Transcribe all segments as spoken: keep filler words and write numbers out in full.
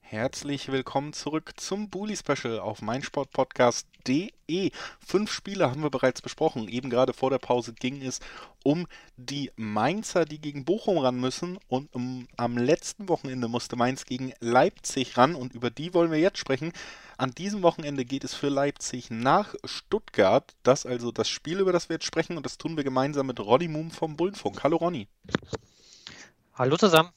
Herzlich willkommen zurück zum Bully Special auf MainSportPodcast.de. Fünf Spiele haben wir bereits besprochen. Eben gerade vor der Pause ging es um die Mainzer, die gegen Bochum ran müssen, und um, am letzten Wochenende musste Mainz gegen Leipzig ran, und über die wollen wir jetzt sprechen. An diesem Wochenende geht es für Leipzig nach Stuttgart. Das also das Spiel, über das wir jetzt sprechen, und das tun wir gemeinsam mit Ronny Mumm vom Bullenfunk. Hallo Ronny. Hallo zusammen.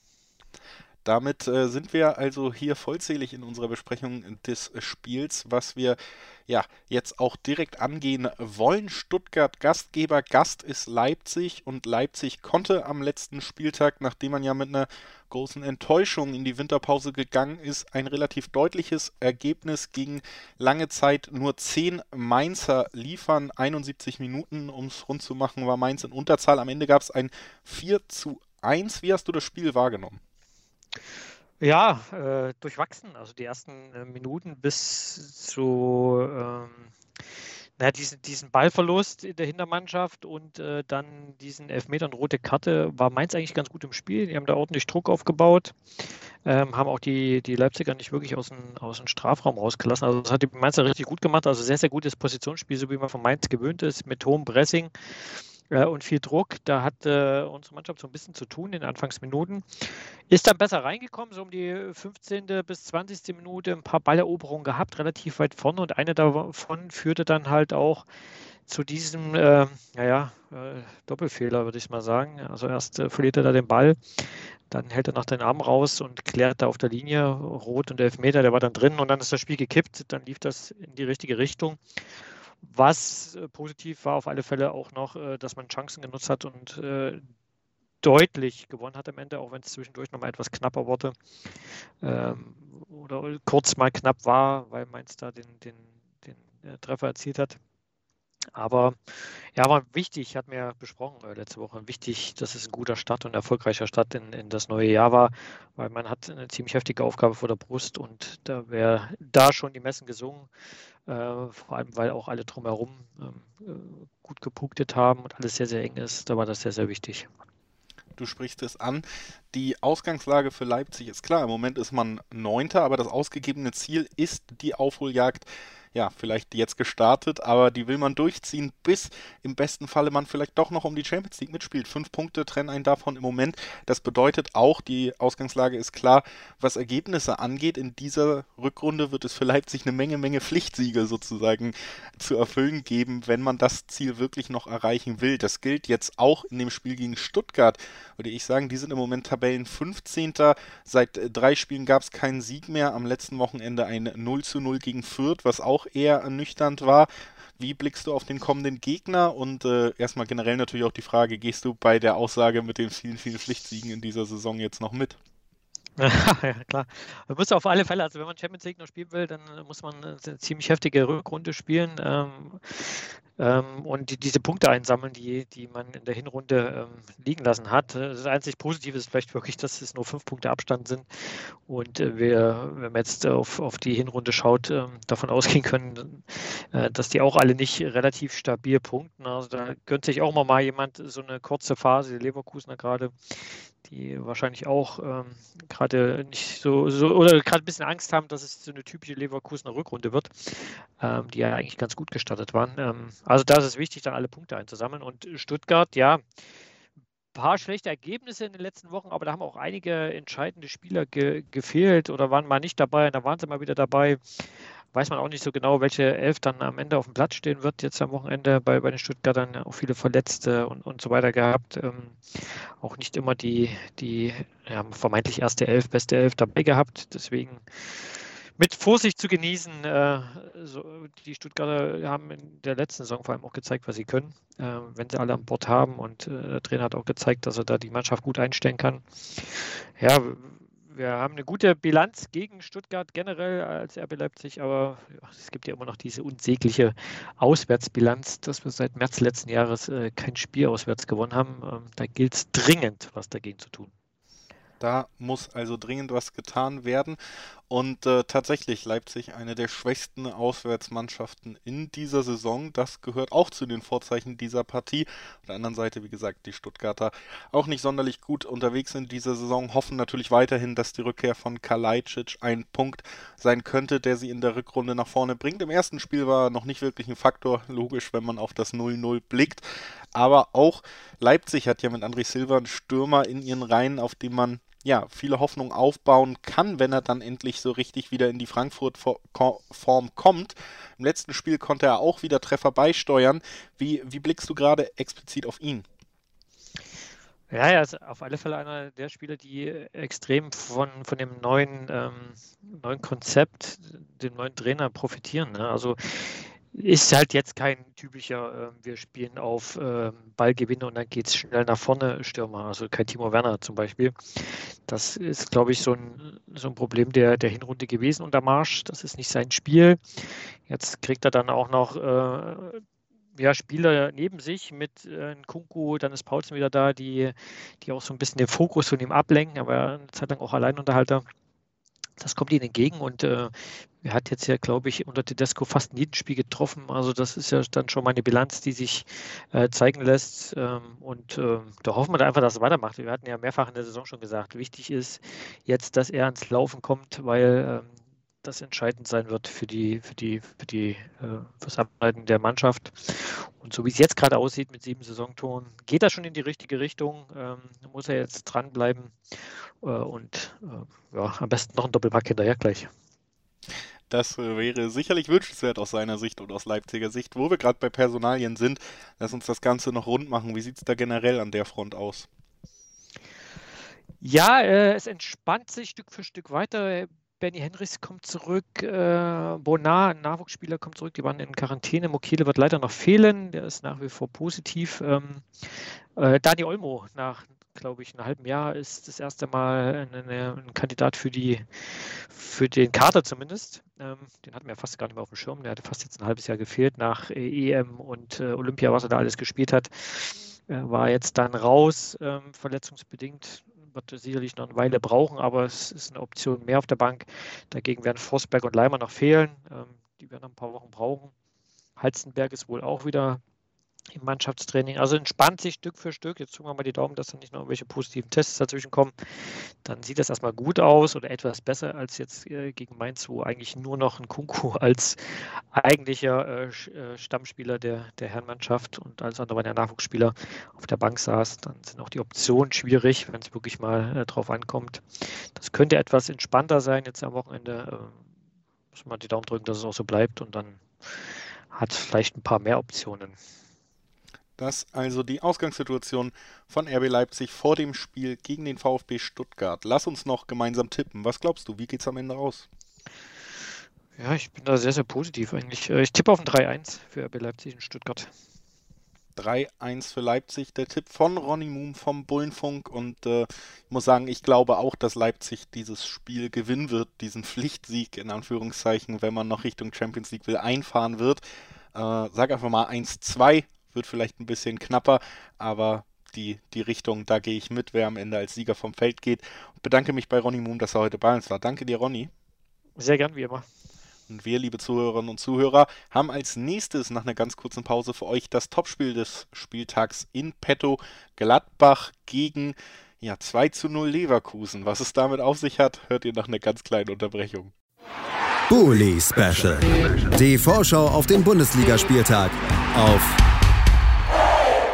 Damit äh, sind wir also hier vollzählig in unserer Besprechung des Spiels, was wir ja jetzt auch direkt angehen wollen. Stuttgart Gastgeber, Gast ist Leipzig, und Leipzig konnte am letzten Spieltag, nachdem man ja mit einer großen Enttäuschung in die Winterpause gegangen ist, ein relativ deutliches Ergebnis gegen lange Zeit nur zehn Mainzer liefern. einundsiebzig Minuten, um es rund zu machen, war Mainz in Unterzahl. Am Ende gab es ein vier zu eins. Wie hast du das Spiel wahrgenommen? Ja, äh, durchwachsen. Also die ersten äh, Minuten bis zu ähm, naja, diesen, diesen Ballverlust in der Hintermannschaft und äh, dann diesen Elfmeter und rote Karte war Mainz eigentlich ganz gut im Spiel. Die haben da ordentlich Druck aufgebaut, ähm, haben auch die, die Leipziger nicht wirklich aus dem, aus dem Strafraum rausgelassen. Also das hat die Mainzer richtig gut gemacht. Also sehr, sehr gutes Positionsspiel, so wie man von Mainz gewöhnt ist, mit hohem Pressing und viel Druck. Da hat äh, unsere Mannschaft so ein bisschen zu tun in den Anfangsminuten. Ist dann besser reingekommen, so um die fünfzehnte bis zwanzigste Minute, ein paar Balleroberungen gehabt, relativ weit vorne, und eine davon führte dann halt auch zu diesem äh, naja, äh, Doppelfehler, würde ich mal sagen. Also erst äh, verliert er da den Ball, dann hält er noch den Arm raus und klärt da auf der Linie, rot und Elfmeter, der war dann drin, und dann ist das Spiel gekippt, dann lief das in die richtige Richtung. Was positiv war auf alle Fälle auch noch, dass man Chancen genutzt hat und deutlich gewonnen hat am Ende, auch wenn es zwischendurch nochmal etwas knapper wurde oder kurz mal knapp war, weil Mainz da den, den, den Treffer erzielt hat. Aber ja, war wichtig, hatten wir besprochen letzte Woche, wichtig, dass es ein guter Start und erfolgreicher Start in, in das neue Jahr war, weil man hat eine ziemlich heftige Aufgabe vor der Brust, und da wäre da schon die Messen gesungen, äh, vor allem weil auch alle drumherum äh, gut gepunktet haben und alles sehr, sehr eng ist. Da war das sehr, sehr wichtig. Du sprichst es an. Die Ausgangslage für Leipzig ist klar. Im Moment ist man Neunter, aber das ausgegebene Ziel ist die Aufholjagd. Ja, vielleicht jetzt gestartet, aber die will man durchziehen, bis im besten Falle man vielleicht doch noch um die Champions League mitspielt. Fünf Punkte trennen einen davon im Moment. Das bedeutet auch, die Ausgangslage ist klar, was Ergebnisse angeht. In dieser Rückrunde wird es für Leipzig eine Menge, Menge Pflichtsiege sozusagen zu erfüllen geben, wenn man das Ziel wirklich noch erreichen will. Das gilt jetzt auch in dem Spiel gegen Stuttgart, würde ich sagen. Die sind im Moment Tabellen fünfzehnter. Seit drei Spielen gab es keinen Sieg mehr. Am letzten Wochenende ein null zu null gegen Fürth, was auch eher ernüchternd war. Wie blickst du auf den kommenden Gegner? Und äh, erstmal generell natürlich auch die Frage, gehst du bei der Aussage mit den vielen, vielen Pflichtsiegen in dieser Saison jetzt noch mit? Ja, klar. Man muss auf alle Fälle, also wenn man Champions League noch spielen will, dann muss man eine ziemlich heftige Rückrunde spielen ähm, ähm, und die, diese Punkte einsammeln, die, die man in der Hinrunde ähm, liegen lassen hat. Das einzig Positive ist vielleicht wirklich, dass es nur fünf Punkte Abstand sind, und äh, wir, wenn man jetzt auf, auf die Hinrunde schaut, äh, davon ausgehen können, äh, dass die auch alle nicht relativ stabil punkten. Also da gönnt sich auch mal jemand so eine kurze Phase, die Leverkusener gerade, die wahrscheinlich auch ähm, gerade nicht so, so oder gerade ein bisschen Angst haben, dass es so eine typische Leverkusener Rückrunde wird, ähm, die ja eigentlich ganz gut gestartet waren. Ähm, also da ist es wichtig, dann alle Punkte einzusammeln. Und Stuttgart, ja, ein paar schlechte Ergebnisse in den letzten Wochen, aber da haben auch einige entscheidende Spieler ge- gefehlt oder waren mal nicht dabei, da waren sie mal wieder dabei. Weiß man auch nicht so genau, welche Elf dann am Ende auf dem Platz stehen wird, jetzt am Wochenende bei, bei den Stuttgartern, auch viele Verletzte und, und so weiter gehabt. Ähm, auch nicht immer die, die ja, vermeintlich erste Elf, beste Elf dabei gehabt. Deswegen mit Vorsicht zu genießen. Äh, so, die Stuttgarter haben in der letzten Saison vor allem auch gezeigt, was sie können, äh, wenn sie alle an Bord haben. Und äh, der Trainer hat auch gezeigt, dass er da die Mannschaft gut einstellen kann. Ja, wir haben eine gute Bilanz gegen Stuttgart generell als R B Leipzig, aber es gibt ja immer noch diese unsägliche Auswärtsbilanz, dass wir seit März letzten Jahres äh, kein Spiel auswärts gewonnen haben. Ähm, da gilt es dringend, was dagegen zu tun. Da muss also dringend was getan werden. Und äh, tatsächlich Leipzig eine der schwächsten Auswärtsmannschaften in dieser Saison. Das gehört auch zu den Vorzeichen dieser Partie. Auf der anderen Seite, wie gesagt, die Stuttgarter auch nicht sonderlich gut unterwegs sind dieser Saison. Hoffen natürlich weiterhin, dass die Rückkehr von Kalajdzic ein Punkt sein könnte, der sie in der Rückrunde nach vorne bringt. Im ersten Spiel war er noch nicht wirklich ein Faktor, logisch, wenn man auf das null null blickt. Aber auch Leipzig hat ja mit André Silva einen Stürmer in ihren Reihen, auf den man ja viele Hoffnung aufbauen kann, wenn er dann endlich so richtig wieder in die Frankfurt-Form kommt. Im letzten Spiel konnte er auch wieder Treffer beisteuern. Wie, wie blickst du gerade explizit auf ihn? Ja, er ist auf alle Fälle einer der Spieler, die extrem von, von dem neuen, ähm, neuen Konzept, dem neuen Trainer profitieren. Ne? Also ist halt jetzt kein typischer, äh, wir spielen auf äh, Ballgewinne und dann geht es schnell nach vorne Stürmer, also kein Timo Werner zum Beispiel. Das ist, glaube ich, so ein, so ein Problem der, der Hinrunde gewesen unter Marsch. Das ist nicht sein Spiel. Jetzt kriegt er dann auch noch äh, ja, Spieler neben sich mit äh, Kunku, dann ist Paulsen wieder da, die, die auch so ein bisschen den Fokus von ihm ablenken, aber eine Zeit lang auch Alleinunterhalter. Das kommt ihnen entgegen und äh, er hat jetzt ja, glaube ich, unter Tedesco fast nie ein Spiel getroffen. Also das ist ja dann schon mal eine Bilanz, die sich äh, zeigen lässt. Ähm, und äh, da hoffen wir da einfach, dass er weitermacht. Wir hatten ja mehrfach in der Saison schon gesagt, wichtig ist jetzt, dass er ans Laufen kommt, weil ähm, das entscheidend sein wird für die, für die, für die äh, fürs Ableiten der Mannschaft. Und so wie es jetzt gerade aussieht mit sieben Saisontoren, geht das schon in die richtige Richtung. Ähm, muss er jetzt dranbleiben äh, und äh, ja, am besten noch einen Doppelpack hinterher gleich. Das wäre sicherlich wünschenswert aus seiner Sicht und aus Leipziger Sicht. Wo wir gerade bei Personalien sind, lass uns das Ganze noch rund machen. Wie sieht es da generell an der Front aus? Ja, äh, es entspannt sich Stück für Stück weiter. Benny Henrichs kommt zurück, äh, Bonar, ein Nachwuchsspieler, kommt zurück, die waren in Quarantäne, Mokele wird leider noch fehlen, der ist nach wie vor positiv. Ähm, äh, Dani Olmo, nach, glaube ich, einem halben Jahr ist das erste Mal eine, eine, ein Kandidat für, die, für den Kader zumindest. Ähm, den hatten wir fast gar nicht mehr auf dem Schirm, der hatte fast jetzt ein halbes Jahr gefehlt, nach äh, E M und äh, Olympia, was er da alles gespielt hat, äh, war jetzt dann raus, äh, verletzungsbedingt. Wird sicherlich noch eine Weile brauchen, aber es ist eine Option mehr auf der Bank. Dagegen werden Forsberg und Leimer noch fehlen. Die werden noch ein paar Wochen brauchen. Halstenberg ist wohl auch wieder im Mannschaftstraining. Also entspannt sich Stück für Stück. Jetzt drücken wir mal die Daumen, dass da nicht noch irgendwelche positiven Tests dazwischen kommen. Dann sieht das erstmal gut aus oder etwas besser als jetzt gegen Mainz, wo eigentlich nur noch ein Kunku als eigentlicher Stammspieler der, der Herrenmannschaft und alles andere, wenn der Nachwuchsspieler auf der Bank saß. Dann sind auch die Optionen schwierig, wenn es wirklich mal drauf ankommt. Das könnte etwas entspannter sein jetzt am Wochenende. Muss man die Daumen drücken, dass es auch so bleibt und dann hat es vielleicht ein paar mehr Optionen. Das also die Ausgangssituation von R B Leipzig vor dem Spiel gegen den VfB Stuttgart. Lass uns noch gemeinsam tippen. Was glaubst du, wie geht's am Ende aus? Ja, ich bin da sehr, sehr positiv eigentlich. Ich tippe auf ein drei eins für R B Leipzig in Stuttgart. drei eins für Leipzig, der Tipp von Ronny Mumm vom Bullenfunk und äh, ich muss sagen, ich glaube auch, dass Leipzig dieses Spiel gewinnen wird, diesen Pflichtsieg in Anführungszeichen, wenn man noch Richtung Champions League will, einfahren wird. Äh, sag einfach mal eins zwei. Wird vielleicht ein bisschen knapper, aber die, die Richtung, da gehe ich mit, wer am Ende als Sieger vom Feld geht. Und bedanke mich bei Ronny Mumm, dass er heute bei uns war. Danke dir, Ronny. Sehr gern, wie immer. Und wir, liebe Zuhörerinnen und Zuhörer, haben als nächstes nach einer ganz kurzen Pause für euch das Topspiel des Spieltags in petto. Gladbach gegen ja, zwei zu null Leverkusen. Was es damit auf sich hat, hört ihr nach einer ganz kleinen Unterbrechung. Bully Special. Die Vorschau auf den Bundesligaspieltag auf